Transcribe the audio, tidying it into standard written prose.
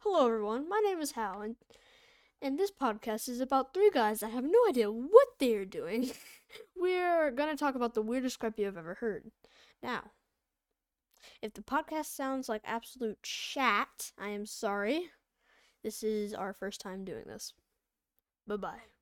Hello everyone, my name is Hal, and this podcast is about three guys that have no idea what they are doing. We're going to talk about the weirdest crap you have ever heard. Now, if the podcast sounds like absolute chat, I am sorry. This is our first time doing this. Bye-bye.